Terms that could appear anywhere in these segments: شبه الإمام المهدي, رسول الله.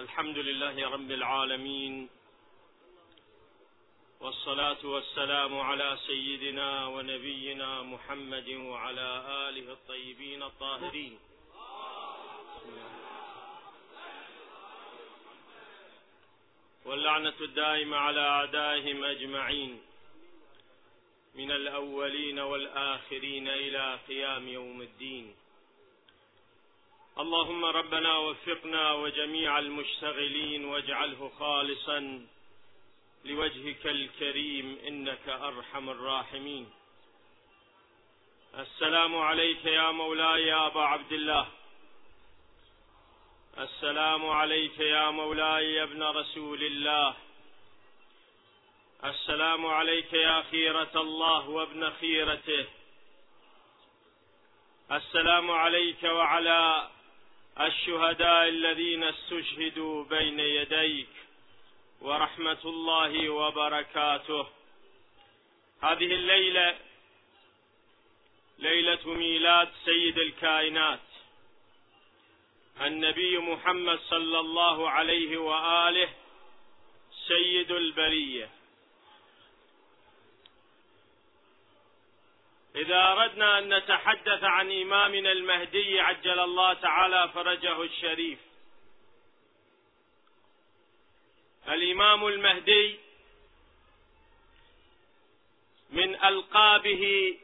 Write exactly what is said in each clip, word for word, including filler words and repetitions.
الحمد لله رب العالمين، والصلاة والسلام على سيدنا ونبينا محمد وعلى آله الطيبين الطاهرين. واللعنة الدائمة على أعدائهم أجمعين من الأولين والآخرين إلى قيام يوم الدين. اللهم ربنا وفقنا وجميع المشتغلين واجعله خالصا لوجهك الكريم إنك أرحم الراحمين. السلام عليك يا مولاي يا أبا عبد الله، السلام عليك يا مولاي يا ابن رسول الله، السلام عليك يا خيرة الله وابن خيرته، السلام عليك وعلى الشهداء الذين استشهدوا بين يديك ورحمة الله وبركاته. هذه الليلة ليلة ميلاد سيد الكائنات النبي محمد صلى الله عليه وآله سيد البرية. إذا أردنا أن نتحدث عن إمامنا المهدي عجل الله تعالى فرجه الشريف، الإمام المهدي من ألقابه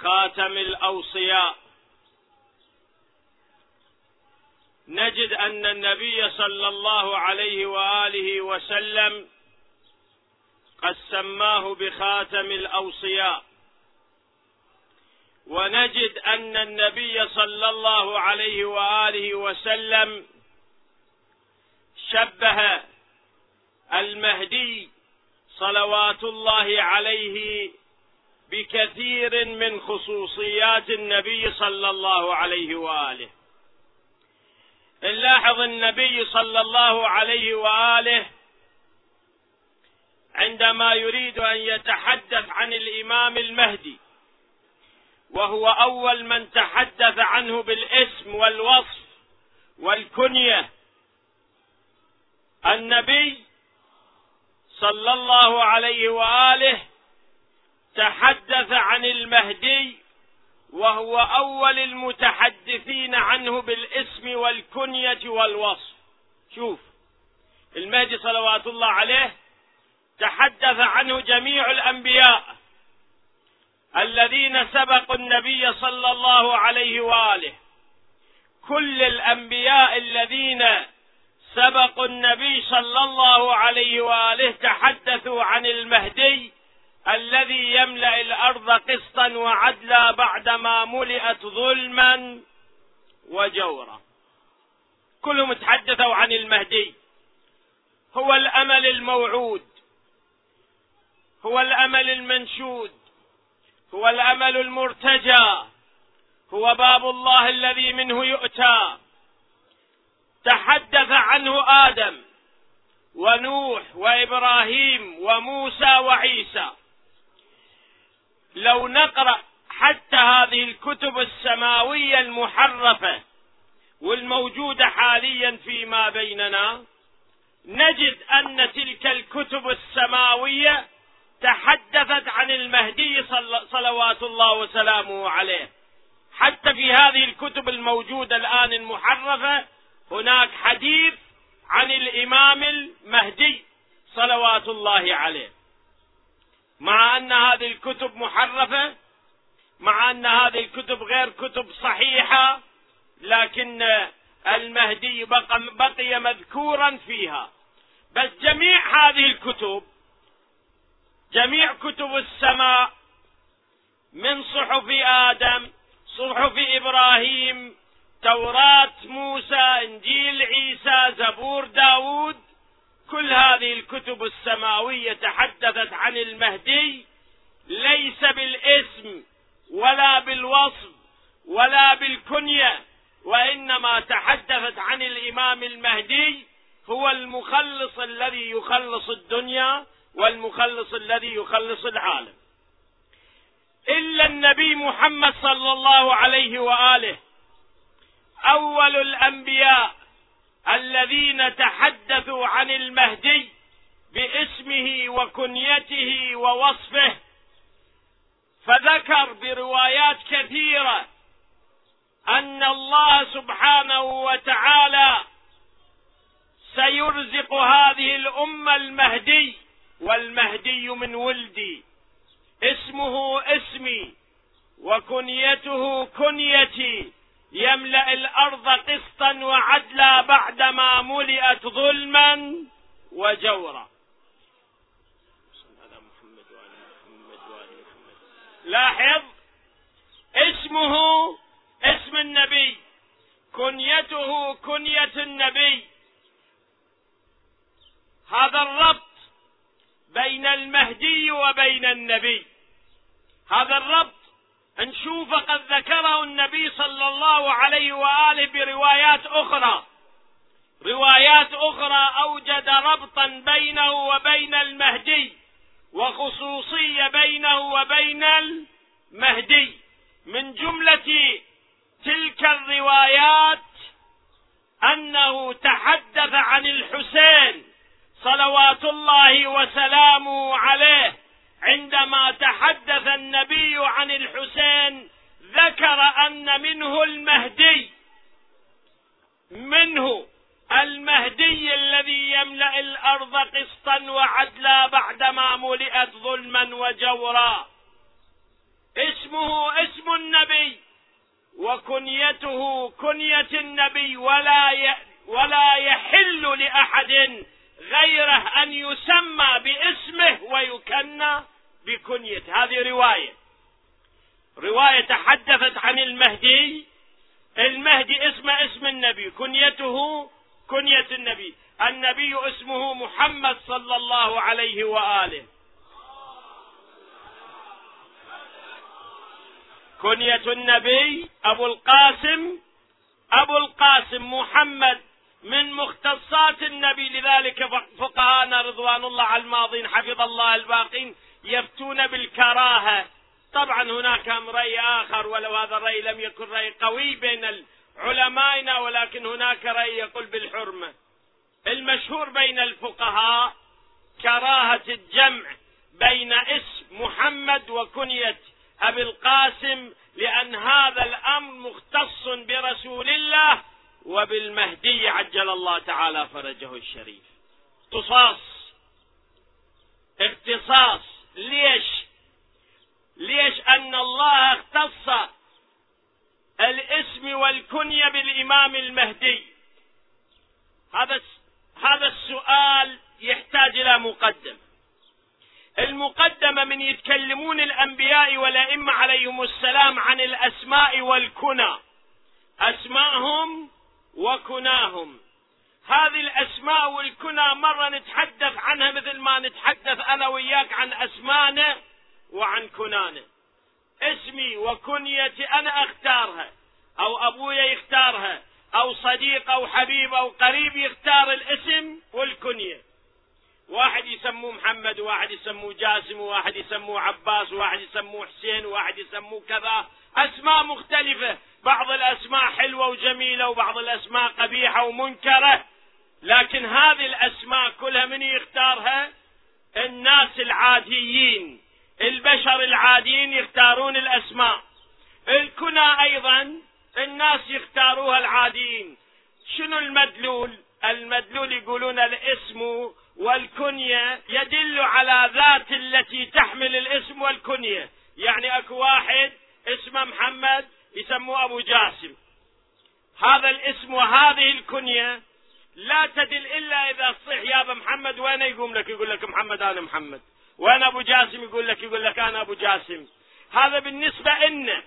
خاتم الأوصياء. نجد أن النبي صلى الله عليه وآله وسلم قد سماه بخاتم الأوصياء، ونجد أن النبي صلى الله عليه وآله وسلم شبه المهدي صلوات الله عليه بكثير من خصوصيات النبي صلى الله عليه وآله. نلاحظ النبي صلى الله عليه وآله عندما يريد أن يتحدث عن الإمام المهدي، وهو أول من تحدث عنه بالاسم والوصف والكنية. النبي صلى الله عليه وآله تحدث عن المهدي وهو أول المتحدثين عنه بالاسم والكنية والوصف. شوف المهدي صلوات الله عليه تحدث عنه جميع الأنبياء الذين سبقوا النبي صلى الله عليه وآله. كل الأنبياء الذين سبقوا النبي صلى الله عليه وآله تحدثوا عن المهدي الذي يملأ الأرض قسطا وعدلا بعدما ملئت ظلما وجورا. كلهم تحدثوا عن المهدي، هو الأمل الموعود، هو الأمل المنشود، هو الأمل المرتجى، هو باب الله الذي منه يؤتى. تحدث عنه آدم ونوح وإبراهيم وموسى وعيسى. لو نقرأ حتى هذه الكتب السماوية المحرفة والموجودة حاليا فيما بيننا، نجد أن تلك الكتب السماوية تحدثت عن المهدي صلوات الله وسلامه عليه. حتى في هذه الكتب الموجودة الآن المحرفة هناك حديث عن الإمام المهدي صلوات الله عليه، مع أن هذه الكتب محرفة، مع أن هذه الكتب غير كتب صحيحة، لكن المهدي بقى, بقي مذكورا فيها. بس جميع هذه الكتب، جميع كتب السماء، من صحف آدم، صحف إبراهيم، توراة موسى، إنجيل عيسى، زبور داود، كل هذه الكتب السماوية تحدثت عن المهدي ليس بالاسم ولا بالوصف ولا بالكنية، وإنما تحدثت عن الإمام المهدي هو المخلص الذي يخلص الدنيا والمخلص الذي يخلص العالم. إلا النبي محمد صلى الله عليه وآله أول الأنبياء الذين تحدثوا عن المهدي باسمه وكنيته ووصفه، فذكر بروايات كثيرة أن الله سبحانه وتعالى سيرزق هذه الأمة المهدي، والمهدي من ولدي، اسمه اسمي وكنيته كنيتي، يملأ الأرض قسطا وعدلا بعدما ملئت ظلما وجورا. لاحظ، اسمه اسم النبي، كنيته كنية النبي. هذا الربط بين المهدي وبين النبي، هذا الربط نشوف قد ذكره النبي صلى الله عليه وآله بروايات أخرى، روايات أخرى أوجد ربطا بينه وبين المهدي وخصوصية بينه وبين المهدي. من جملة تلك الروايات أنه تحدث عن الحسين صلوات الله وسلامه عليه، عندما تحدث النبي عن الحسين ذكر أن منه المهدي، منه المهدي الذي يملأ الأرض قسطا وعدلا بعدما ملئت ظلما وجورا. اسمه اسم النبي وكنيته كنية النبي، ولا ولا يحل لأحد غيره أن يسمى باسمه ويكنى بكنية. هذه رواية، رواية تحدثت عن المهدي، المهدي اسمه اسم النبي، كنيته كنية النبي، النبي اسمه محمد صلى الله عليه وآله، كنية النبي أبو القاسم، أبو القاسم محمد من مختصات النبي، لذلك فقهانا رضوان الله على الماضين حفظ الله الباقين يفتون بالكراهة. طبعا هناك رأي آخر، ولو هذا الرأي لم يكن رأي قوي بين علمائنا، ولكن هناك رأي يقول بالحرمة. المشهور بين الفقهاء كراهة الجمع بين اسم محمد وكنية أبي القاسم، لأن هذا الأمر مختص برسول الله وبالمهدي عجل الله تعالى فرجه الشريف، اختصاص اختصاص. ليش؟ ليش أن الله اختص الاسم والكنية بالإمام المهدي؟ هذا هذا السؤال يحتاج إلى مقدمة. المقدمة من يتكلمون الأنبياء والأئمة عليهم السلام عن الأسماء والكنى، أسماءهم وكناهم. هذه الأسماء والكنى مرة نتحدث عنها مثل ما نتحدث أنا وياك عن أسمانا وعن كنانا. اسمي وكنيتي أنا أختارها، أو أبويا يختارها، أو صديق أو حبيب أو قريب يختار الاسم والكنية. واحد يسموه محمد، وواحد يسموه جاسم، وواحد يسموه عباس، وواحد يسموه حسين، وواحد يسموه كذا، أسماء مختلفة. بعض الأسماء حلوة وجميلة، وبعض الأسماء قبيحة ومنكرة، لكن هذه الأسماء كلها من يختارها؟ الناس العاديين، البشر العاديين يختارون الأسماء. الكنى أيضا الناس يختاروها العاديين. شنو المدلول؟ المدلول يقولون الاسم والكنية يدل على ذات التي تحمل الاسم والكنية. يعني أكو واحد اسمه محمد يسموه أبو جاسم، هذا الاسم وهذه الكنية لا تدل إلا إذا صح يا أبو محمد، وين يقوم لك يقول لك محمد أنا محمد، وين أبو جاسم يقول لك يقول لك أنا أبو جاسم. هذا بالنسبة إن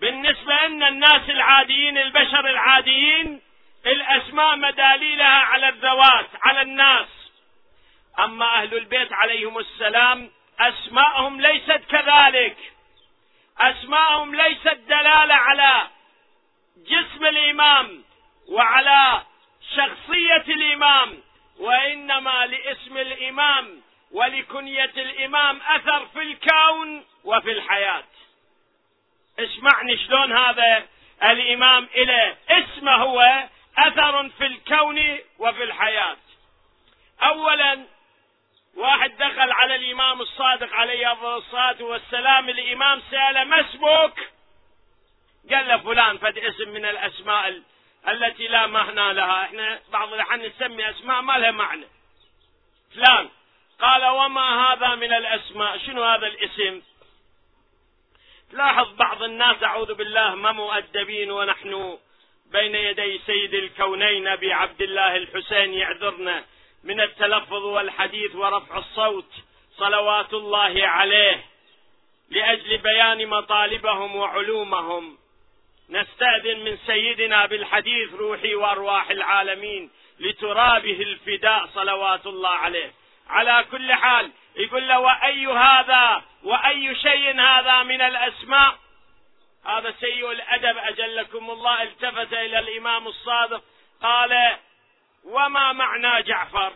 بالنسبة إن الناس العاديين، البشر العاديين، الأسماء مداليلها على الذوات، على الناس. أما أهل البيت عليهم السلام أسماءهم ليست كذلك، أسماءهم ليست دلالة على جسم الإمام وعلى شخصية الإمام، وإنما لاسم الإمام ولكنية الإمام أثر في الكون وفي الحياة. اسمعني شلون هذا الإمام إله اسمه هو أثر في الكون وفي الحياة. أولا، واحد دخل على الإمام الصادق عليه الصلاة والسلام، الإمام سأله ما اسمك؟ قال له فلان، فد اسم من الأسماء التي لا معنى لها، احنا بعض الأحيان نسمي أسماء ما لها معنى. فلان، قال وما هذا من الأسماء، شنو هذا الاسم؟ تلاحظ بعض الناس أعوذ بالله ما مؤدبين، ونحن بين يدي سيد الكونين أبي عبد الله الحسين يعذرنا من التلفظ والحديث ورفع الصوت صلوات الله عليه، لأجل بيان مطالبهم وعلومهم. نستأذن من سيدنا بالحديث روحي وأرواح العالمين لترابه الفداء صلوات الله عليه. على كل حال يقول له وأي هذا وأي شيء هذا من الأسماء؟ هذا سيء الأدب أجلكم الله. التفت إلى الإمام الصادق قال وما معنى جعفر؟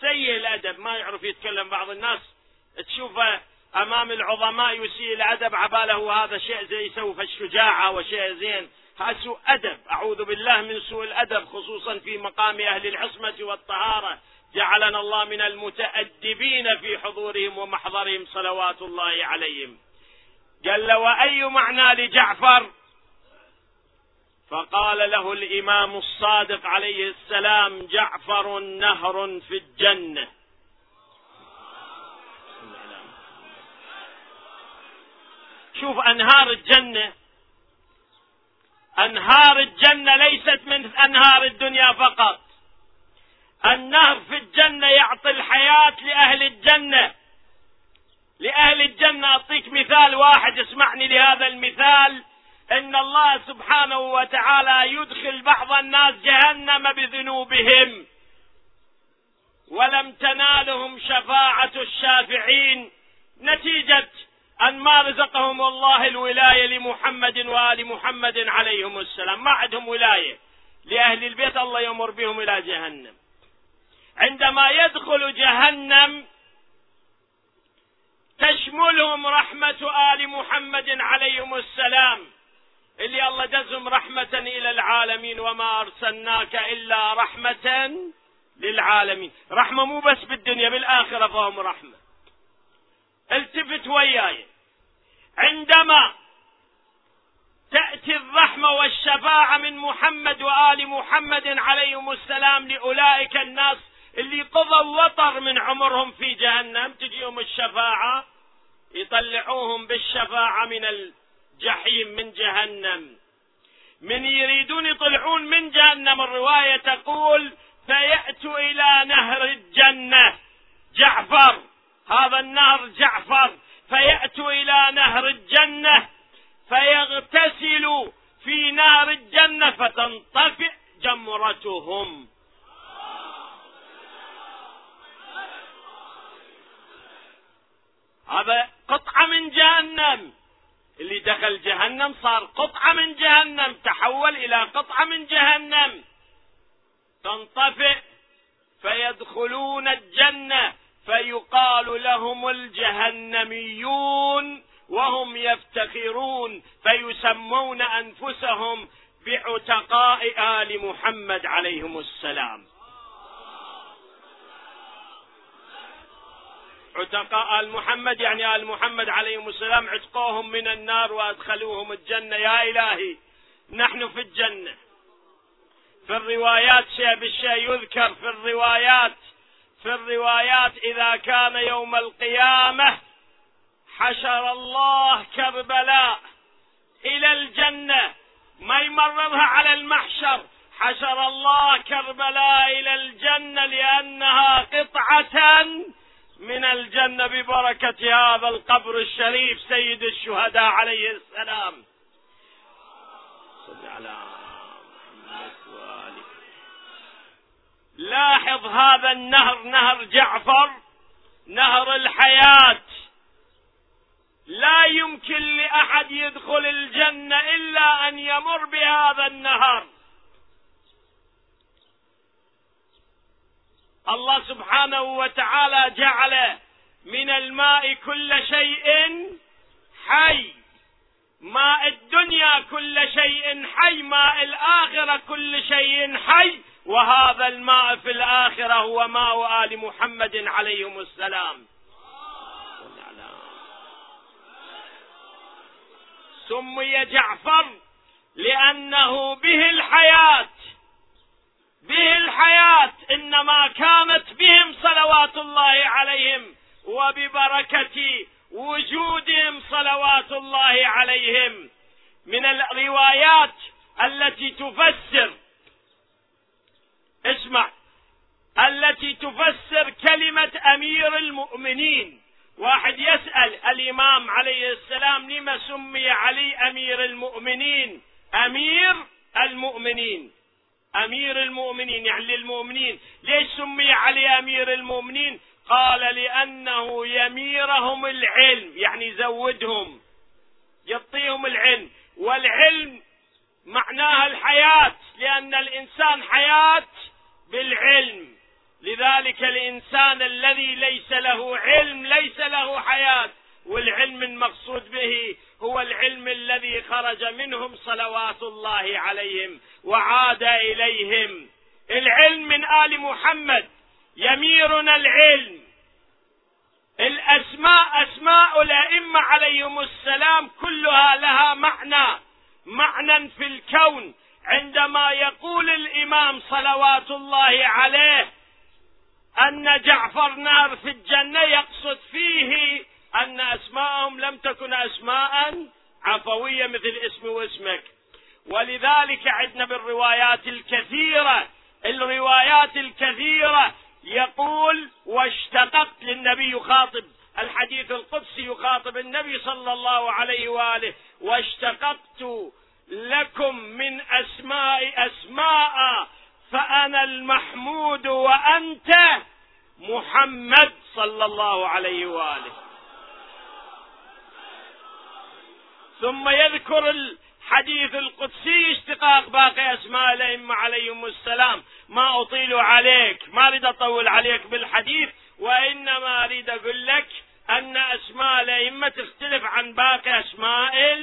سيء الأدب، ما يعرف يتكلم. بعض الناس تشوفه أمام العظماء يسيء الأدب، عباله هذا شيء زي سوف الشجاعة وشيء زين، هذا سوء أدب. أعوذ بالله من سوء الأدب، خصوصا في مقام أهل العصمة والطهارة، جعلنا الله من المتأدبين في حضورهم ومحضرهم صلوات الله عليهم. قال له وأي معنى لجعفر؟ فقال له الإمام الصادق عليه السلام جعفر نهر في الجنة. شوف أنهار الجنة، أنهار الجنة ليست من أنهار الدنيا فقط. النهر في الجنة يعطي الحياة لأهل الجنة، لأهل الجنة. أعطيك مثال واحد، اسمعني لهذا المثال. إن الله سبحانه وتعالى يدخل بعض الناس جهنم بذنوبهم، ولم تنالهم شفاعة الشافعين نتيجة أن ما رزقهم الله الولاية لمحمد وآل محمد عليهم السلام، ما عندهم ولاية لأهل البيت، الله يمر بهم إلى جهنم. عندما يدخل جهنم تشملهم رحمة آل محمد عليهم السلام، اللي الله جزهم رحمة إلى العالمين، وما أرسلناك إلا رحمة للعالمين. رحمة مو بس بالدنيا، بالآخرة فهم رحمة. التفت وياي، عندما تأتي الرحمة والشفاعة من محمد وآل محمد عليهم السلام لأولئك الناس اللي قضى الوطر من عمرهم في جهنم، تجيهم الشفاعة، يطلعوهم بالشفاعة من الجحيم من جهنم، من يريدون يطلعون من جهنم. الرواية تقول فيأتوا إلى نهر الجنة جعفر، هذا النهر جعفر، فيأتوا إلى نهر الجنة فيغتسلوا في نار الجنة فتنطفئ جمرتهم. هذا قطعة من جهنم، اللي دخل جهنم صار قطعة من جهنم، تحول إلى قطعة من جهنم تنطفئ، فيدخلون الجنة فيقال لهم الجهنميون وهم يفتخرون، فيسمون أنفسهم بعتقاء آل محمد عليهم السلام. عتقاء آل محمد يعني آل محمد عليهم السلام عتقوهم من النار وأدخلوهم الجنة. يا إلهي نحن في الجنة. في الروايات شيء بالشيء يذكر، في الروايات في الروايات إذا كان يوم القيامة حشر الله كربلاء إلى الجنة، ما يمرضها على المحشر، حشر الله كربلاء إلى الجنة لأنها قطعة من الجنة ببركة هذا القبر الشريف سيد الشهداء عليه السلام. صل على محمد وآله. لاحظ هذا النهر، نهر جعفر، نهر الحياة، لا يمكن لأحد يدخل الجنة إلا أن يمر بهذا النهر. الله سبحانه وتعالى جعل من الماء كل شيء حي، ماء الدنيا كل شيء حي، ماء الآخرة كل شيء حي، وهذا الماء في الآخرة هو ماء آل محمد عليهم السلام. سمي جعفر لأنه به الحياة، به الحياة، إنما كانت بهم صلوات الله عليهم، وببركة وجودهم صلوات الله عليهم. من الروايات التي تفسر، اسمع، التي تفسر كلمة أمير المؤمنين، واحد يسأل الإمام عليه السلام لما سمي علي أمير المؤمنين؟ أمير المؤمنين، أمير المؤمنين يعني للمؤمنين، ليش سمي علي أمير المؤمنين؟ قال لأنه يميرهم العلم، يعني يزودهم، يعطيهم العلم، والعلم معناها الحياة، لأن الإنسان حياة بالعلم، لذلك الإنسان الذي ليس له علم ليس له حياة، والعلم المقصود به هو العلم الذي خرج منهم صلوات الله عليهم وعاد إليهم. العلم من آل محمد، يميرنا العلم. الأسماء، أسماء الأئمة عليهم السلام كلها لها معنى، معنى في الكون. عندما يقول الإمام صلوات الله عليه أن جعفر نار في الجنة، يقصد فيه أن أسماءهم لم تكن أسماء عفوية مثل اسم واسمك. ولذلك عندنا بالروايات الكثيرة، الروايات الكثيرة يقول واشتقت للنبي، يخاطب، الحديث القدسي يخاطب النبي صلى الله عليه وآله، واشتقت لكم من أسماء أسماء فأنا المحمود وأنت محمد صلى الله عليه وآله. ثم يذكر الحديث القدسي اشتقاق باقي أسماء الأئمة عليهم السلام. ما أطيل عليك، ما أريد أطول عليك بالحديث، وإنما أريد أقول لك أن أسماء الأئمة تختلف عن باقي أسماء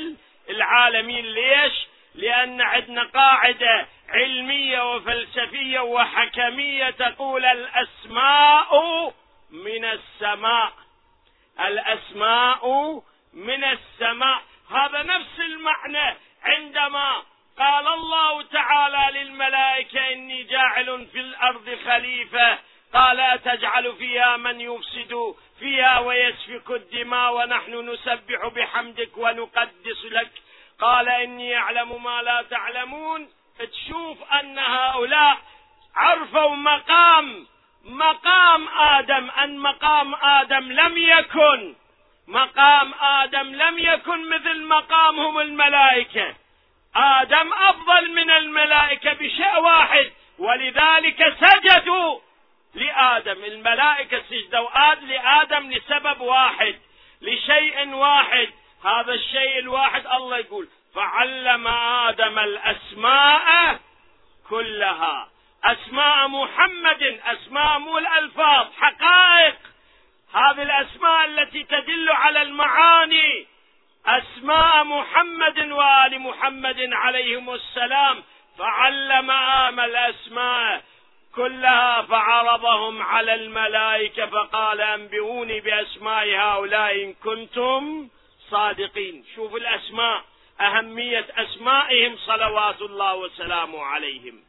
العالمين. ليش؟ لأن عندنا قاعدة علمية وفلسفية وحكمية تقول الأسماء من السماء، الأسماء من السماء. هذا نفس المعنى عندما قال الله تعالى للملائكة إني جاعل في الأرض خليفة، قال أتجعل فيها من يفسد فيها ويسفك الدماء ونحن نسبح بحمدك ونقدس لك، قال إني أعلم ما لا تعلمون. تشوف أن هؤلاء عرفوا مقام مقام آدم، أن مقام آدم لم يكن، مقام آدم لم يكن مثل مقامهم الملائكة. آدم أفضل من الملائكة بشيء واحد، ولذلك سجدوا لآدم. الملائكة سجدوا لآدم لسبب واحد، لشيء واحد، هذا الشيء الواحد الله يقول فعلم آدم الأسماء كلها. أسماء محمد، أسماء مو الألفاظ، حقائق، هذه الأسماء التي تدل على المعاني، أسماء محمد وآل محمد عليهم السلام. فعلم آدم الأسماء كلها فعرضهم على الملائكة فقال أنبئوني بأسماء هؤلاء إن كنتم صادقين. شوف الأسماء، أهمية أسمائهم صلوات الله وسلامه عليهم،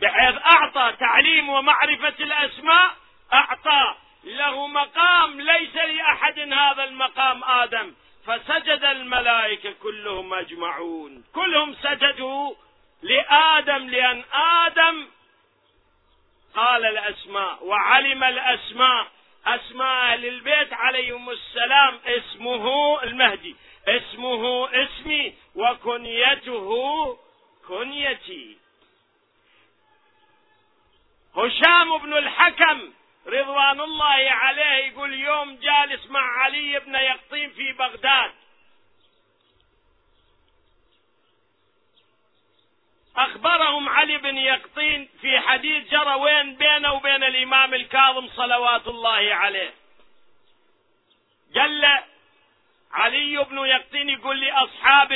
بحيث أعطى تعليم ومعرفة الأسماء، أعطى له مقام ليس لأحد هذا المقام، آدم. فسجد الملائكة كلهم أجمعون، كلهم سجدوا لآدم، لأن آدم قال الأسماء وعلم الأسماء. أسماء أهل البيت عليهم السلام اسمه المهدي، اسمه اسمي وكنيته كنيتي. هشام بن الحكم رضوان الله عليه يقول يوم جالس مع علي بن يقطين في بغداد، أخبرهم علي بن يقطين في حديث جرى وين بينه وبين الإمام الكاظم صلوات الله عليه، قال له علي بن يقطين يقول لأصحاب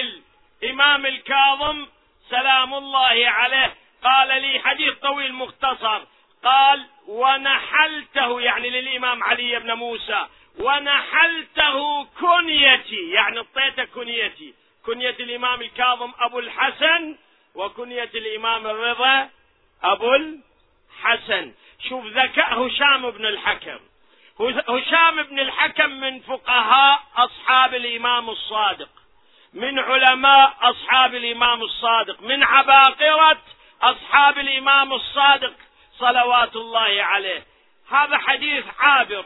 الإمام الكاظم سلام الله عليه، قال لي حديث طويل مختصر، قال ونحلته، يعني للإمام علي بن موسى، ونحلته كنيتي، يعني اعطيته كنيتي، كنية الإمام الكاظم أبو الحسن، وكنية الإمام الرضا أبو الحسن. شوف ذكاء هشام بن الحكم. هشام بن الحكم من فقهاء أصحاب الإمام الصادق، من علماء أصحاب الإمام الصادق، من عباقرة أصحاب الإمام الصادق صلوات الله عليه. هذا حديث عابر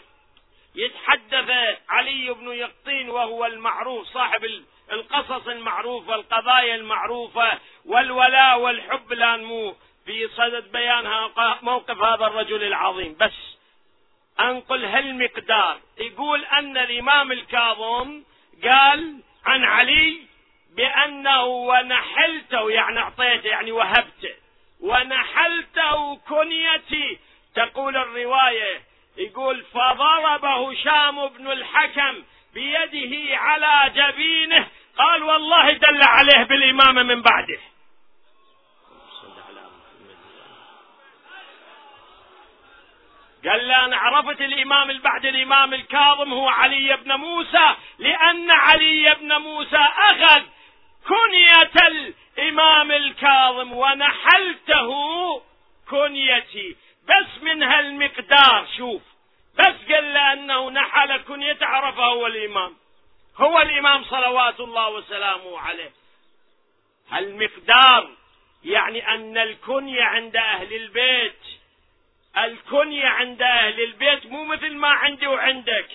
يتحدث علي بن يقطين وهو المعروف صاحب القصص المعروفة، القضايا المعروفة، والولاء والحب لا نمو في صدد بيانها موقف هذا الرجل العظيم. بس أنقل هالمقدار، يقول أن الإمام الكاظم قال عن علي بأنه ونحلته، يعني أعطيته، يعني وهبته، ونحلته كنيتي. تقول الرواية، يقول فضرب هشام بن الحكم بيده على جبينه، قال والله دل عليه بالإمامة من بعده. قال لا، أنا عرفت الإمام البعد الإمام الكاظم هو علي بن موسى، لأن علي بن موسى أخذ كنية الإمام الكاظم، ونحلته كنيتي. بس من هالمقدار، شوف، بس قال لأنه نحل كنيته عرفه هو الإمام، هو الإمام صلوات الله وسلامه عليه. هالمقدار، يعني أن الكنية عند أهل البيت، الكنية عند أهل البيت مو مثل ما عندي وعندك.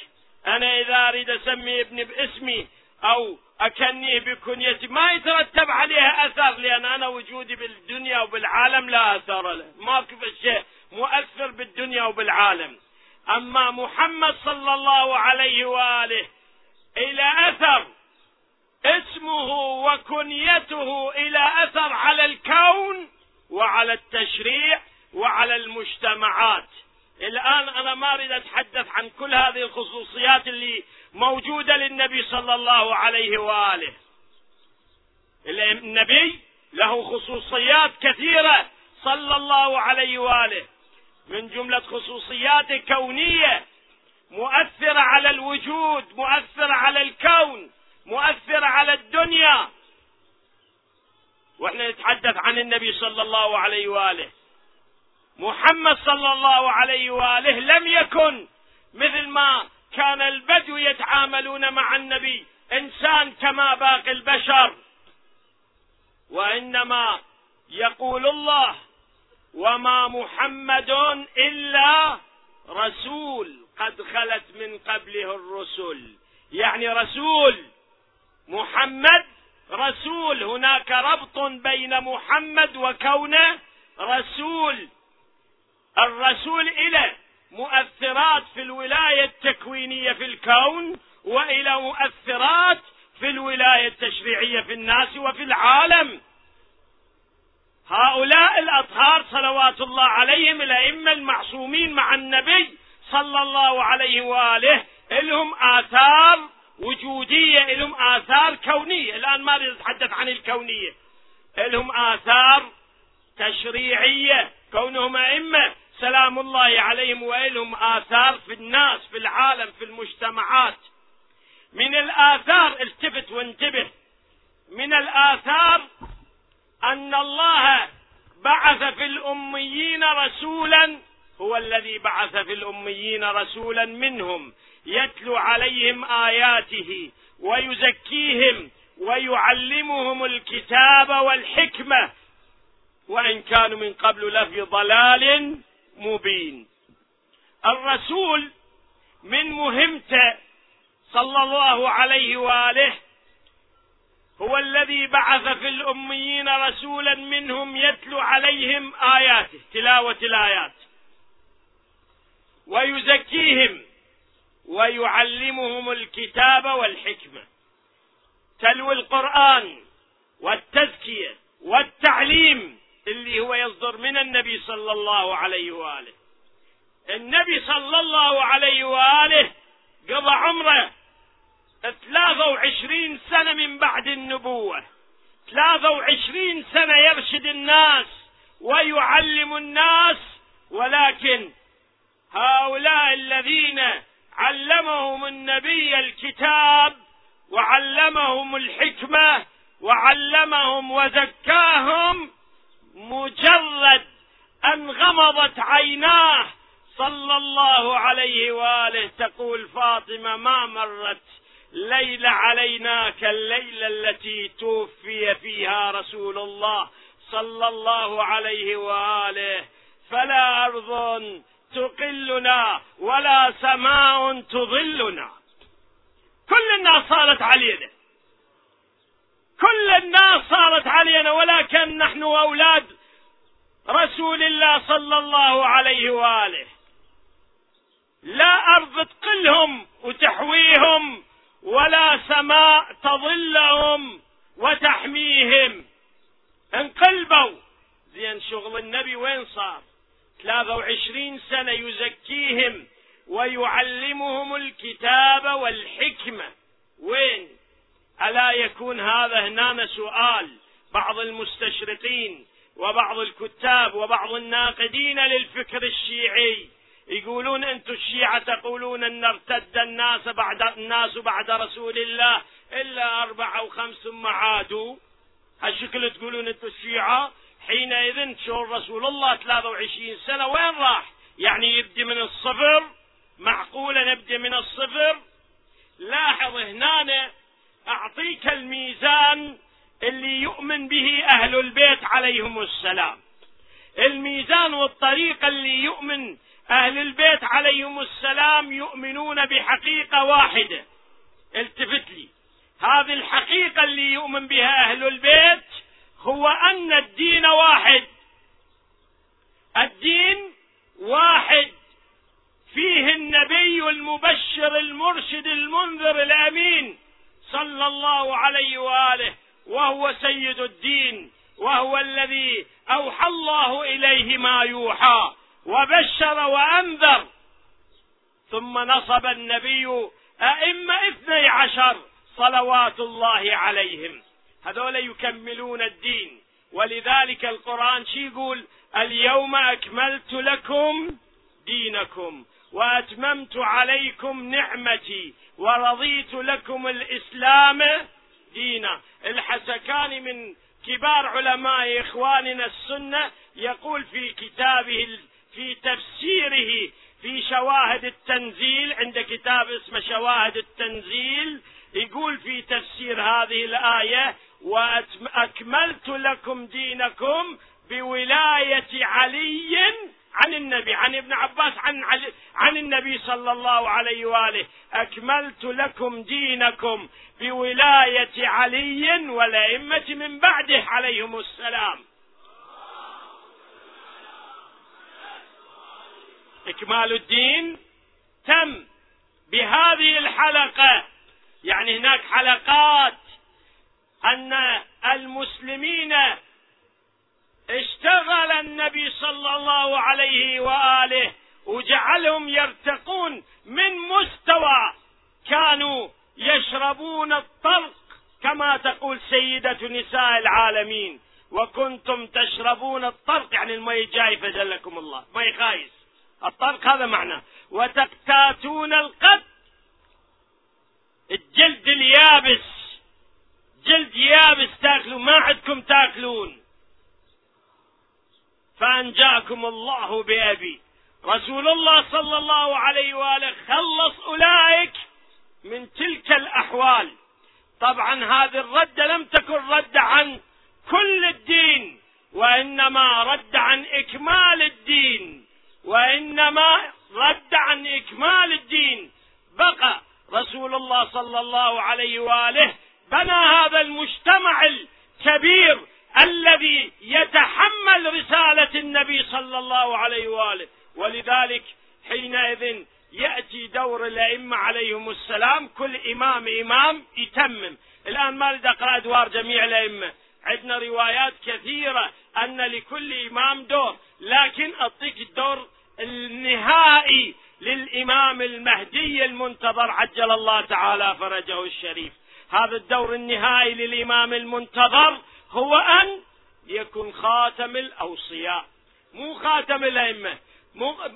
أنا إذا أريد أسمي ابني باسمي أو أكنيه بكنيتي ما يترتب عليها أثر، لأن أنا وجودي بالدنيا وبالعالم لا أثر له، ما كفى شيء مؤثر بالدنيا وبالعالم. أما محمد صلى الله عليه وآله إلى أثر، اسمه وكنيته إلى أثر على الكون وعلى التشريع وعلى المجتمعات. الآن أنا ما أريد أتحدث عن كل هذه الخصوصيات اللي موجودة للنبي صلى الله عليه وآله. النبي له خصوصيات كثيرة صلى الله عليه وآله، من جملة خصوصياته كونية، مؤثرة على الوجود، مؤثرة على الكون، مؤثرة على الدنيا. وإحنا نتحدث عن النبي صلى الله عليه وآله. محمد صلى الله عليه وآله لم يكن مثل ما كان البدو يتعاملون مع النبي، إنسان كما باقي البشر، وإنما يقول الله وما محمد إلا رسول قد خلت من قبله الرسل، يعني رسول. محمد رسول، هناك ربط بين محمد وكونه رسول. الرسول إلى مؤثرات في الولاية التكوينية في الكون، وإلى مؤثرات في الولاية التشريعية في الناس وفي العالم. هؤلاء الأطهار صلوات الله عليهم، الأئمة المعصومين مع النبي صلى الله عليه وآله، لهم آثار وجودية، لهم آثار كونية. الآن ما أريد أتحدث عن الكونية، لهم آثار تشريعية كونهم أئمة سلام الله عليهم، وإلهم آثار في الناس، في العالم، في المجتمعات. من الآثار، التفت وانتبه، من الآثار أن الله بعث في الأميين رسولا، هو الذي بعث في الأميين رسولا منهم يتلو عليهم آياته ويزكيهم ويعلمهم الكتاب والحكمة وإن كانوا من قبل لفي ضلال مبين. الرسول من مهمته صلى الله عليه وآله، هو الذي بعث في الأميين رسولا منهم يتلو عليهم آياته، تلاوة الآيات، ويزكيهم ويعلمهم الكتاب والحكمة. تلو القرآن والتزكية والتعليم اللي هو يصدر من النبي صلى الله عليه وآله. النبي صلى الله عليه وآله قضى عمره تلاقوا عشرين سنة من بعد النبوة، تلاقوا عشرين سنة يرشد الناس ويعلم الناس، ولكن هؤلاء الذين علمهم النبي الكتاب وعلمهم الحكمة وعلمهم وزكاهم، مجرد أن غمضت عيناه صلى الله عليه وآله تقول فاطمة: ما مرت ليلة علينا كالليلة التي توفي فيها رسول الله صلى الله عليه وآله، فلا أرض تقلنا ولا سماء تظلنا. كل الناس صارت علينا، كل الناس صارت علينا، ولكن نحن أولاد رسول الله صلى الله عليه وآله، لا أرض تقلهم وتحويهم ولا سماء تظلهم وتحميهم، انقلبوا. زين شغل النبي وين صار؟ ثلاثة وعشرين سنة يزكيهم ويعلمهم الكتاب والحكمة، وين؟ ألا يكون هذا هنا سؤال بعض المستشرقين وبعض الكتاب وبعض الناقدين للفكر الشيعي، يقولون أنتم الشيعة تقولون أن ارتد الناس بعد الناس بعد رسول الله إلا أربعة وخمس ثم عادوا، هالشكل تقولون أنتم الشيعة؟ حينئذ شهر رسول الله ثلاثة وعشرين سنة وين راح؟ يعني يبدي من الصفر؟ معقولة نبدي من الصفر؟ لاحظ هنا أعطيك الميزان اللي يؤمن به أهل البيت عليهم السلام، الميزان والطريقة اللي يؤمن أهل البيت عليهم السلام، يؤمنون بحقيقة واحدة. التفت لي، هذه الحقيقة اللي يؤمن بها أهل البيت هو أن الدين واحد، الدين واحد فيه النبي المبشر المرشد المنذر الأمين صلى الله عليه وآله، وهو سيد الدين، وهو الذي أوحى الله إليه ما يوحى وبشر وأنذر، ثم نصب النبي أئمة اثني عشر صلوات الله عليهم، هذول يكملون الدين. ولذلك القرآن شي يقول: اليوم أكملت لكم دينكم وأتممت عليكم نعمتي ورضيت لكم الإسلام دينا. الحسكاني من كبار علماء إخواننا السنة يقول في كتابه في تفسيره في شواهد التنزيل، عند كتاب اسمه شواهد التنزيل، يقول في تفسير هذه الآية: وأكملت لكم دينكم بولاية علي عن النبي، عن ابن عباس، عن علي، عن النبي صلى الله عليه وآله، أكملت لكم دينكم بولاية علي والأئمة من بعده عليهم السلام. إكمال الدين تم بهذه الحلقة، يعني هناك حلقات أن المسلمين اشتغل النبي صلى الله عليه وآله وجعلهم يرتقون من مستوى كانوا يشربون الطرق، كما تقول سيدة نساء العالمين: وكنتم تشربون الطرق، يعني الماء الجايفة جلكم الله، ماء خايس، الطرق هذا معناه، وتقتاتون القط، الجلد اليابس، جلد يابس تاكلون، ما عندكم تاكلون، فأنجاكم الله بأبي. رسول الله صلى الله عليه وآله خلص أولئك من تلك الأحوال. طبعا هذه الردة لم تكن رد عن كل الدين، وإنما رد عن إكمال الدين، وإنما رد عن إكمال الدين. بقى رسول الله صلى الله عليه وآله بنى هذا المجتمع الكبير الذي يتحمل رسالة النبي صلى الله عليه وآله، ولذلك حينئذ يأتي دور الأئمة عليهم السلام، كل إمام إمام يتمم. الآن ما أريد أقرأ أدوار جميع الأئمة، عندنا روايات كثيرة أن لكل إمام دور، لكن أعطيك الدور النهائي للإمام المهدي المنتظر عجل الله تعالى فرجه الشريف. هذا الدور النهائي للإمام المنتظر هو أن يكون خاتم الأوصياء، مو خاتم الأئمة،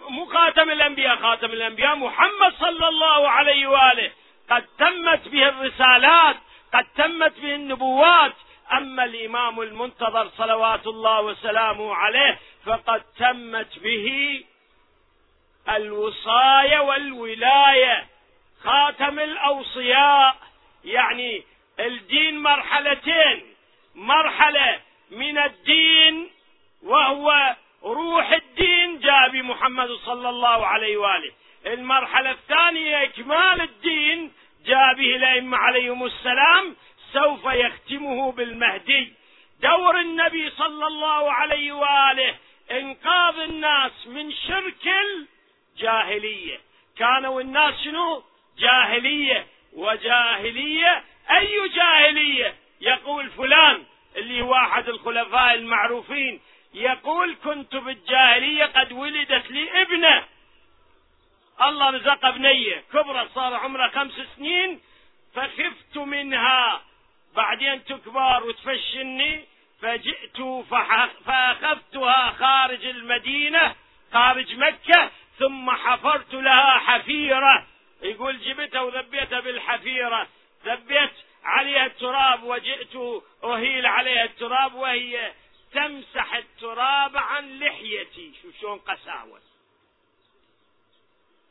مو خاتم الأنبياء. خاتم الأنبياء محمد صلى الله عليه وآله، قد تمت به الرسالات، قد تمت به النبوات. أما الإمام المنتظر صلوات الله وسلامه عليه فقد تمت به الوصاية والولاية، خاتم الأوصياء. يعني الدين مرحلتين، مرحلة من الدين وهو روح الدين جاء بمحمد صلى الله عليه وآله، المرحلة الثانية إكمال الدين جاء به الأئمة عليهم السلام سوف يختمه بالمهدي. دور النبي صلى الله عليه وآله إنقاذ الناس من شرك الجاهلية. كانوا الناس شنو؟ جاهلية، وجاهلية أي جاهلية؟ يقول فلان اللي هو أحد الخلفاء المعروفين، يقول كنت بالجاهلية قد ولدت لي ابنة، الله رزق بنية كبرت صار عمرها خمس سنين فخفت منها، بعدين تكبر وتفشني، فجئت فأخذتها خارج المدينة خارج مكة ثم حفرت لها حفيرة، يقول جبتها وذبيتها بالحفيرة، ذبيت عليها التراب وجئت أهيل عليها التراب وهي تمسح التراب عن لحيتي. شو شلون قساوة،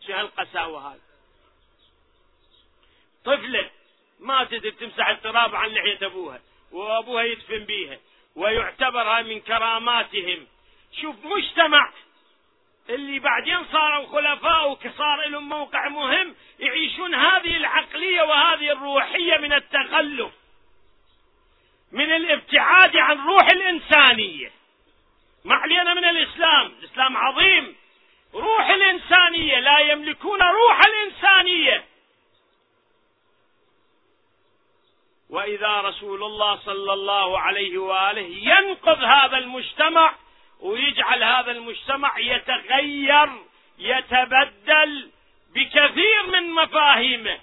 شو هالقساوة هاي؟ طفلة ما تدري تمسح التراب عن لحية أبوها وأبوها يدفن بيها ويعتبرها من كراماتهم. شوف مجتمع اللي بعدين صاروا خلفاء وصار لهم موقع مهم يعيشون هذه العقلية وهذه الروحية من التخلف، من الابتعاد عن روح الإنسانية. ما علينا من الإسلام، الإسلام عظيم، روح الإنسانية لا يملكون روح الإنسانية. وإذا رسول الله صلى الله عليه وآله ينقذ هذا المجتمع ويجعل هذا المجتمع يتغير يتبدل بكثير من مفاهيمه،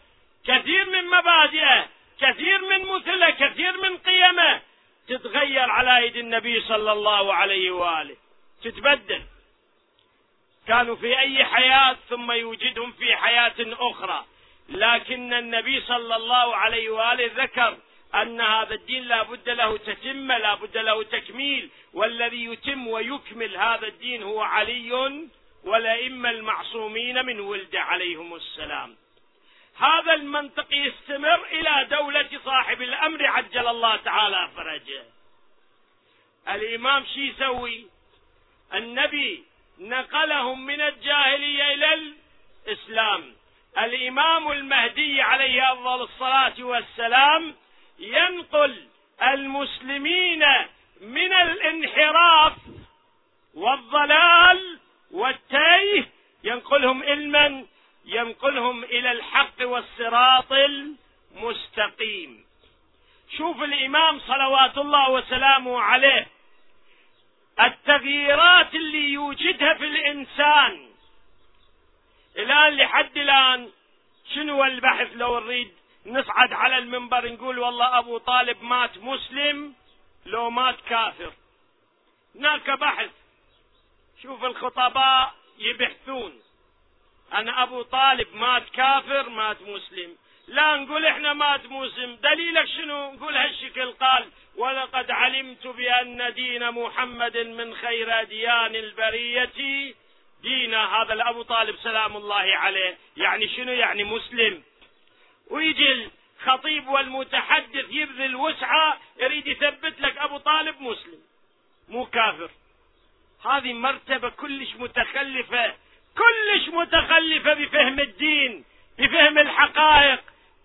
كثير من مبادئه، كثير من مثله، كثير من قيمه تتغير على يد النبي صلى الله عليه وآله، تتبدل. كانوا في أي حياة ثم يوجدهم في حياة أخرى، لكن النبي صلى الله عليه وآله ذكر أن هذا الدين لا بد له تتمة، لا بد له تكميل، والذي يتم ويكمل هذا الدين هو علي والأئمة المعصومين من ولده عليهم السلام. هذا المنطق يستمر إلى دولة صاحب الأمر عجل الله تعالى فرجه. الإمام شو يسوي؟ النبي نقلهم من الجاهلية إلى الإسلام، الإمام المهدي عليه أفضل الصلاة والسلام ينقل المسلمين من الانحراف والضلال والتيه، ينقلهم علما، ينقلهم إلى الحق والصراط المستقيم. شوف الإمام صلوات الله وسلامه عليه التغييرات اللي يوجدها في الإنسان الآن لحد الآن. شنو البحث لو نريد نصعد على المنبر نقول والله أبو طالب مات مسلم لو مات كافر؟ هناك بحث، شوف الخطباء يبحثون أنا أبو طالب مات كافر مات مسلم، لا نقول إحنا مات مسلم، دليلك شنو؟ نقول هالشكل، قال ولقد علمت بأن دين محمد من خير ديان البرية دين. هذا الأبو طالب سلام الله عليه، يعني شنو؟ يعني مسلم. ويجي الخطيب والمتحدث يبذل وسعه يريد يثبت لك أبو طالب مسلم مو كافر. هذه مرتبة كلش متخلفة، كلش متخلفة بفهم الدين، بفهم الحقائق،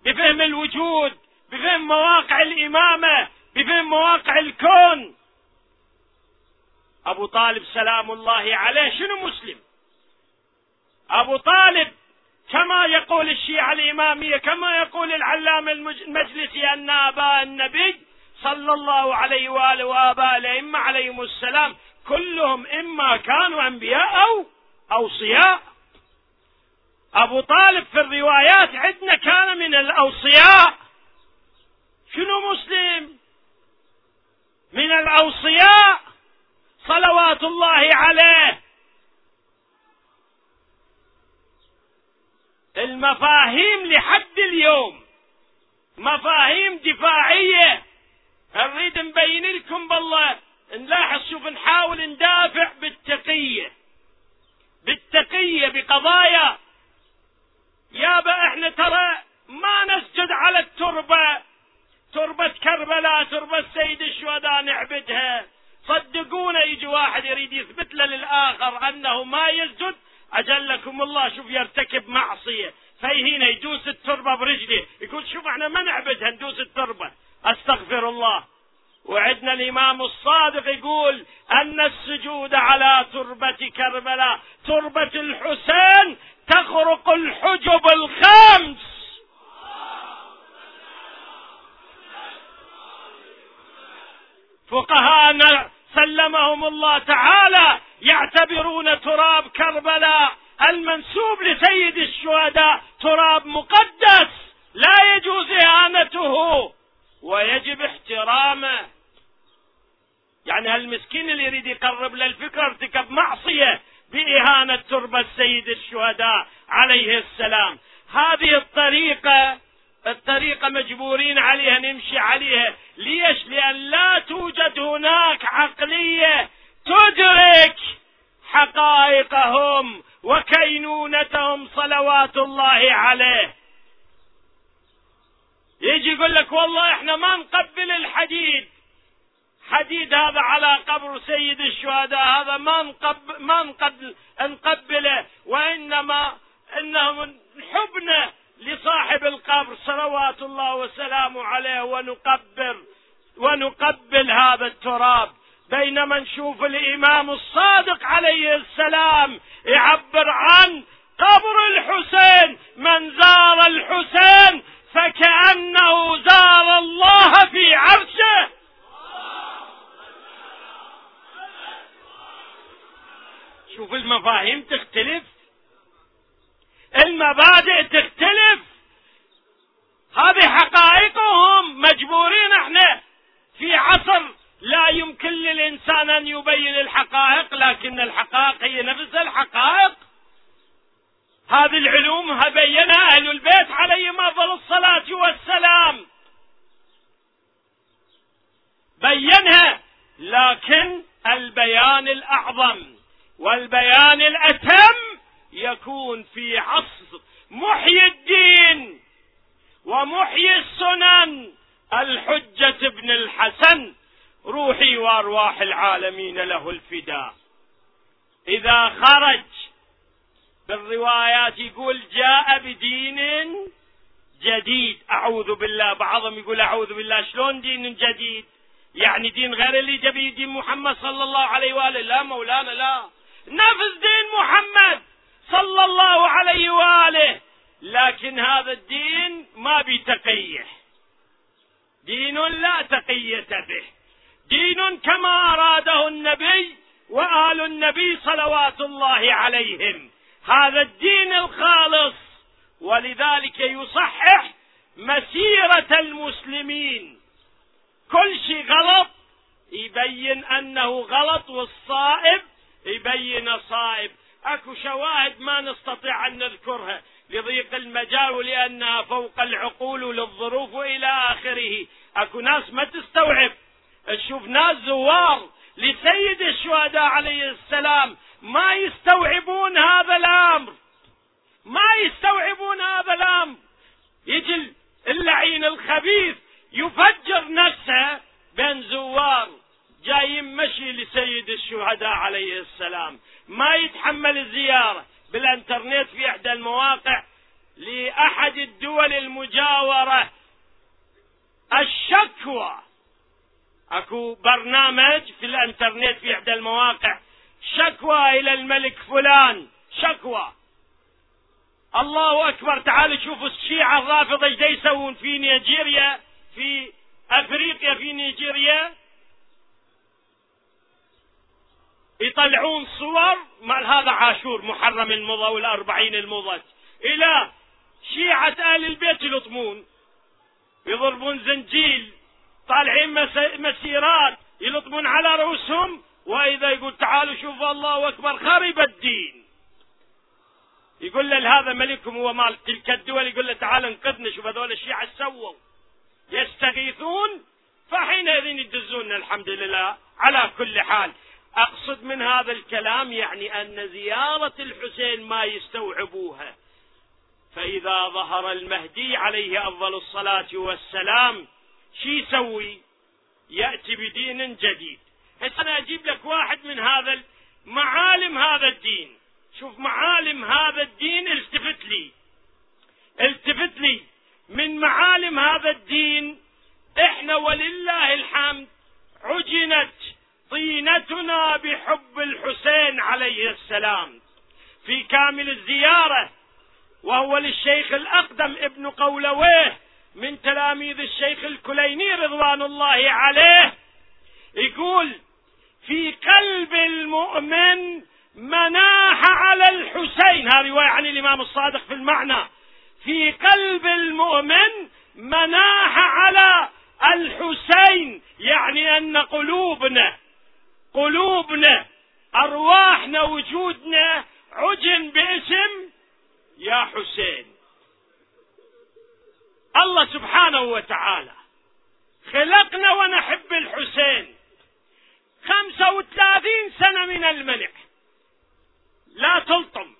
بفهم الوجود، بفهم مواقع الإمامة، بفهم مواقع الكون. أبو طالب سلام الله عليه شنو مسلم؟ أبو طالب كما يقول الشيعة الإمامية، كما يقول العلامة المجلسي أن آباء النبي صلى الله عليه وآله وآباء الأئمة عليهم السلام كلهم إما كانوا أنبياء أو أوصياء. أبو طالب في الروايات عندنا كان من الأوصياء. شنو مسلم؟ من الأوصياء صلوات الله عليه. المفاهيم لحد اليوم مفاهيم دفاعية، نريد نبين لكم بالله، نلاحظ، شوف، نحاول ندافع بالتقية بالتقية بقضايا. يابا احنا ترى ما نسجد على التربة، تربة كربلاء، تربة سيد الشهداء نعبدها. صدقونا يجي واحد يريد يثبت له للآخر أنه ما يسجد، أجلكم الله، شوف يرتكب معصية، فيهينا يدوس التربة برجله، يقول شوف احنا ما نعبدها، ندوس التربة، أستغفر الله. وعدنا الإمام الصادق يقول أن السجود على تربة كربلاء، تربة الحسين، تخرق الحجب الخمس. فقهاءنا سلمهم الله تعالى يعتبرون تراب كربلاء المنسوب لسيد الشهداء تراب مقدس لا يجوز إهانته ويجب احترامه. يعني هالمسكين اللي يريد يقرب للفكرة ارتكب معصية بإهانة تربة سيد الشهداء عليه السلام. هذه الطريقة الطريقة مجبورين عليها، نمشي عليها. ليش؟ لأن لا توجد هناك عقلية تدرك حقائقهم وكينونتهم صلوات الله عليه. يجي يقول لك والله احنا ما نقبل الحديد، حديد هذا على قبر سيد الشهداء، هذا ما نقبل ما نقبل نقبله، وإنما إنهم حبنا لصاحب القبر صلوات الله وسلامه عليه، ونقبل ونقبل هذا التراب. بينما نشوف الإمام الصادق عليه السلام يعبر عن قبر الحسين: من زار الحسين فكأنه زار الله في عرشه. شوف المفاهيم تختلف، المبادئ تختلف، هذه حقائقهم. مجبورين احنا في عصر لا يمكن للإنسان أن يبين الحقائق، لكن الحقائق هي نفس الحقائق. هذه العلوم بينها أهل البيت عليهم أفضل الصلاة والسلام، بينها، لكن البيان الأعظم والبيان الأتم يكون في عصر محيي الدين ومحيي السنن الحجة ابن الحسن، روحي وأرواح العالمين له الفداء. إذا خرج، بالروايات يقول جاء بدين جديد، أعوذ بالله. بعضهم يقول أعوذ بالله شلون دين جديد؟ يعني دين غير اللي جبي دين محمد صلى الله عليه وآله. لا مولانا، لا، نفس دين محمد صلى الله عليه وآله، لكن هذا الدين ما بتقيه، دين لا تقية به، دين كما أراده النبي وآل النبي صلوات الله عليهم، هذا الدين الخالص. ولذلك يصحح مسيرة المسلمين، كل شيء غلط يبين أنه غلط، والصائب يبين صائب. اكو شواهد ما نستطيع ان نذكرها لضيق المجال ولانها فوق العقول وللظروف والى اخره. اكو ناس ما تستوعب، تشوف ناس زوار لسيد الشهداء عليه السلام ما يستوعبون هذا الامر، ما يستوعبون هذا الامر. يجي اللعين الخبيث يفجر نفسه بين زوار جايين مشي لسيد الشهداء عليه السلام، ما يتحمل الزيارة. بالانترنت في احدى المواقع لأحد الدول المجاورة الشكوى، اكو برنامج في الانترنت في احدى المواقع شكوى الى الملك فلان، شكوى. الله اكبر، تعالوا شوفوا الشيعة الرافضة ايش يسوون في نيجيريا، في افريقيا، في نيجيريا. يطلعون صور مال هذا عاشور، محرم المضى والأربعين المضى، إلى شيعة أهل البيت يلطمون، يضربون زنجيل، طالعين مسيرات يلطمون على رؤوسهم، وإذا يقول تعالوا شوفوا الله أكبر خرب الدين، يقول له هذا ملككم هو مال تلك الدول، يقول له تعال انقذنا شوف هذول الشيعة سووا، يستغيثون، فحينئذ يدزون. الحمد لله. على كل حال أقصد من هذا الكلام يعني أن زيارة الحسين ما يستوعبوها، فإذا ظهر المهدي عليه أفضل الصلاة والسلام شي يسوي؟ يأتي بدين جديد. هسه أنا أجيب لك واحد من هذا معالم هذا الدين، شوف معالم هذا الدين، التفت لي التفت لي من معالم هذا الدين. إحنا ولله الحمد عجنت طينتنا بحب الحسين عليه السلام في كامل الزيارة، وهو للشيخ الأقدم ابن قولويه من تلاميذ الشيخ الكليني رضوان الله عليه، يقول في قلب المؤمن مناح على الحسين. هذه رواية عن الإمام الصادق في المعنى، في قلب المؤمن مناح على الحسين، يعني أن قلوبنا قلوبنا أرواحنا وجودنا عجن باسم يا حسين. الله سبحانه وتعالى خلقنا ونحب الحسين. خمسة وثلاثين سنة من المنع، لا تلطم،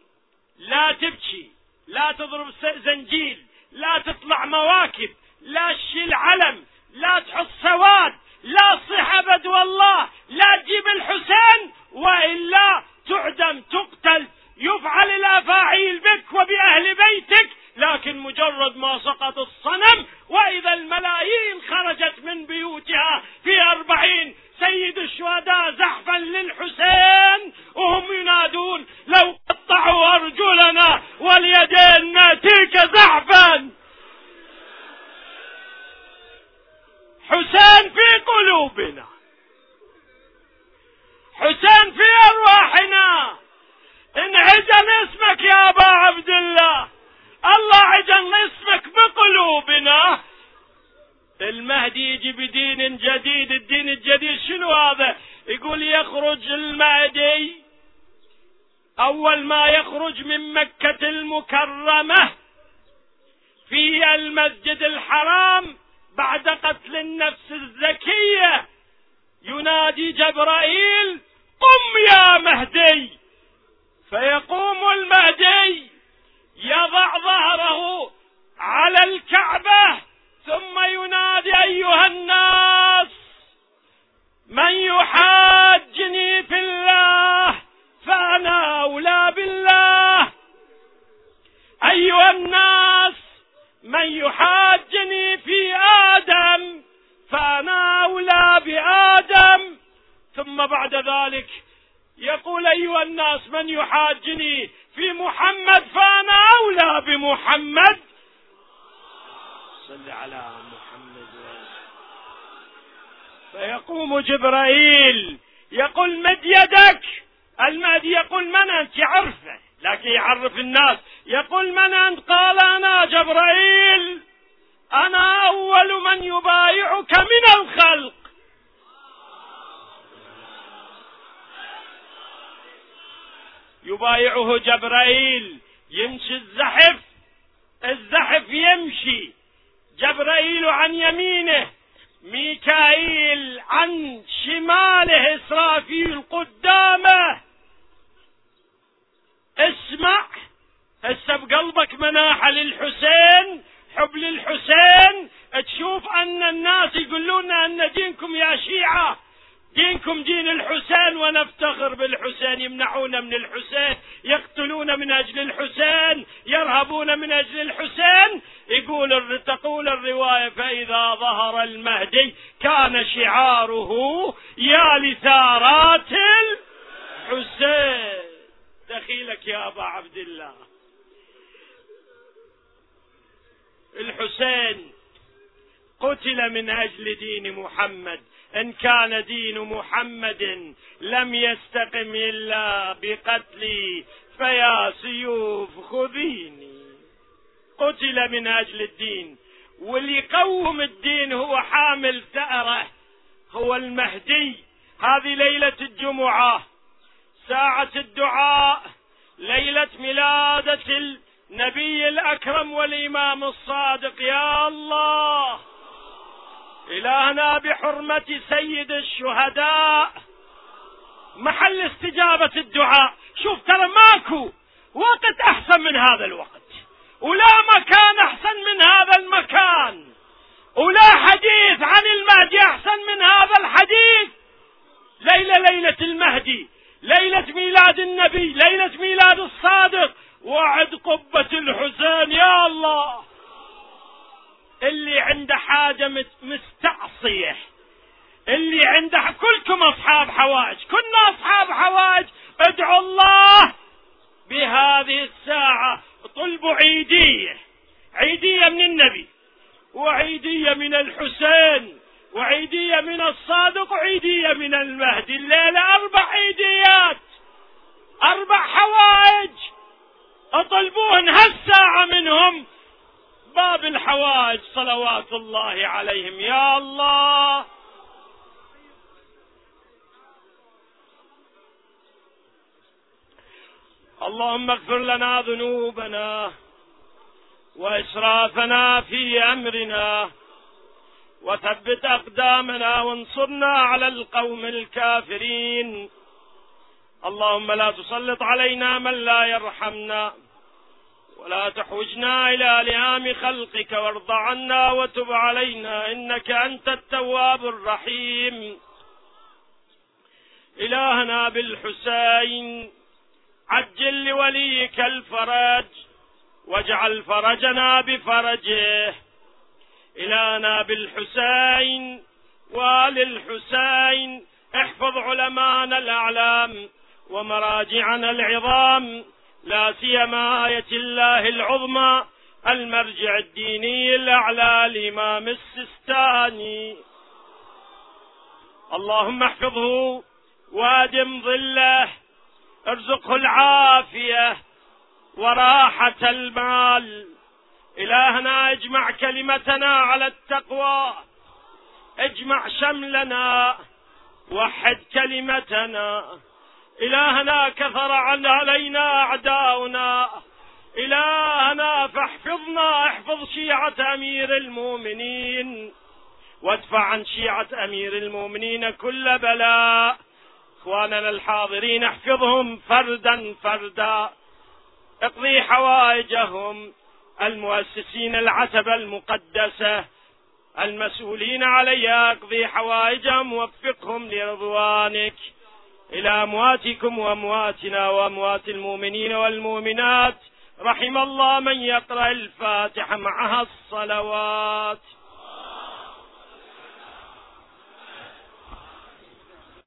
لا تبكي، لا تضرب زنجيل، لا تطلع مواكب، لا تشيل علم، لا تحط سواد، لا تصيح أبد والله، لا تجيب الحسين، وإلا تعدم، تقتل، يفعل الأفاعيل بك وبأهل بيتك. لكن مجرد ما سقط الصنم وإذا الملايين خرجت من بيوتها في أربعين سيد الشهداء زحفا للحسين، وهم ينادون لو قطعوا أرجلنا واليدين ناتيك زحفا. حسين في قلوبنا، حسين في أرواحنا. انعجن اسمك يا أبا عبد الله، الله عجن اسمك بقلوبنا. المهدي يجي بدين جديد. الدين الجديد شنو هذا؟ يقول يخرج المهدي، أول ما يخرج من مكة المكرمة في المسجد الحرام بعد قتل النفس الزكية، ينادي جبرائيل قم يا مهدي، فيقوم المهدي يضع ظهره على الكعبة ثم ينادي أيها الناس من يحاجني في الله فأنا أولى بالله، أيها الناس من يحاجني في آدم فأنا أولى بآدم. ثم بعد ذلك يقول أيها الناس من يحاجني في محمد فأنا أولى بمحمد. صل على محمد. فيقوم جبرائيل يقول مد يدك. المهدي يقول من أنت؟ يعرفه لكن يعرف الناس. يقول من أنت؟ قال أنا جبرائيل، أنا أول من يبايعك من الخلق. يبايعه جبرائيل، يمشي الزحف، الزحف يمشي، جبرائيل عن يمينه، ميكائيل عن شماله، إسرافيل قدامه. اسمع هسه بقلبك مناحة للحسين، حب للحسين، تشوف أن الناس يقولون أن دينكم يا شيعة دينكم دين الحسين، ونفتخر بالحسين، يمنعون من الحسين، يقتلون من أجل الحسين، يرهبون من أجل الحسين. يقول تقول الرواية فإذا ظهر المهدي كان شعاره يا لثارات الحسين. دخيلك يا أبا عبد الله. الحسين قتل من أجل دين محمد، إن كان دين محمد لم يستقم إلا بقتلي، فيا سيوف خذيني. قتل من أجل الدين، واللي يقوم الدين هو حامل ثأره، هو المهدي. هذه ليلة الجمعة، ساعة الدعاء، ليلة ميلادة النبي الأكرم والإمام الصادق. يا الله إلهنا بحرمة سيد الشهداء، محل استجابة الدعاء. شوف ترى ماكو وقت أحسن من هذا الوقت، ولا مكان أحسن من هذا المكان، ولا حديث عن المهدي أحسن من هذا الحديث. ليلة ليلة المهدي، ليلة ميلاد النبي، ليلة ميلاد الصادق، وعد قبة الحسين. يا الله اللي عنده حاجة مستعصية، اللي عنده، كلكم أصحاب حوائج، كنا أصحاب حوائج. ادعوا الله بهذه الساعة، طلبوا عيدية، عيدية من النبي، وعيدية من الحسين، وعيدية من الصادق، وعيدية من المهدي. الليلة أربع عيديات، أربع حوائج، أطلبوهن هالساعة منهم. باب الحوائج صلوات الله عليهم. يا الله اللهم اغفر لنا ذنوبنا وإسرافنا في أمرنا، وثبت أقدامنا وانصرنا على القوم الكافرين. اللهم لا تسلط علينا من لا يرحمنا، ولا تحوجنا إلى لئام خلقك، وارض عنا وتب علينا إنك أنت التواب الرحيم. إلهنا بالحسين، عجل لوليك الفرج، واجعل فرجنا بفرجه. إلهنا بالحسين وآل الحسين، احفظ علماءنا الأعلام ومراجعنا العظام، لا سيما آية الله العظمى المرجع الديني الأعلى الإمام السيستاني. اللهم احفظه وادم ظله، ارزقه العافية وراحة المال. إلهنا اجمع كلمتنا على التقوى، اجمع شملنا، وحد كلمتنا. إلهنا كثر علينا أعداؤنا، إلهنا فاحفظنا، احفظ شيعة أمير المؤمنين، وادفع عن شيعة أمير المؤمنين كل بلاء. إخواننا الحاضرين احفظهم فردا فردا، اقضي حوائجهم. المؤسسين العتبة المقدسة، المسؤولين عليها، اقضي حوائجهم ووفقهم لرضوانك. إلى أمواتكم وأمواتنا وأموات المؤمنين والمؤمنات، رحم الله من يقرأ الفاتحة معها الصلوات.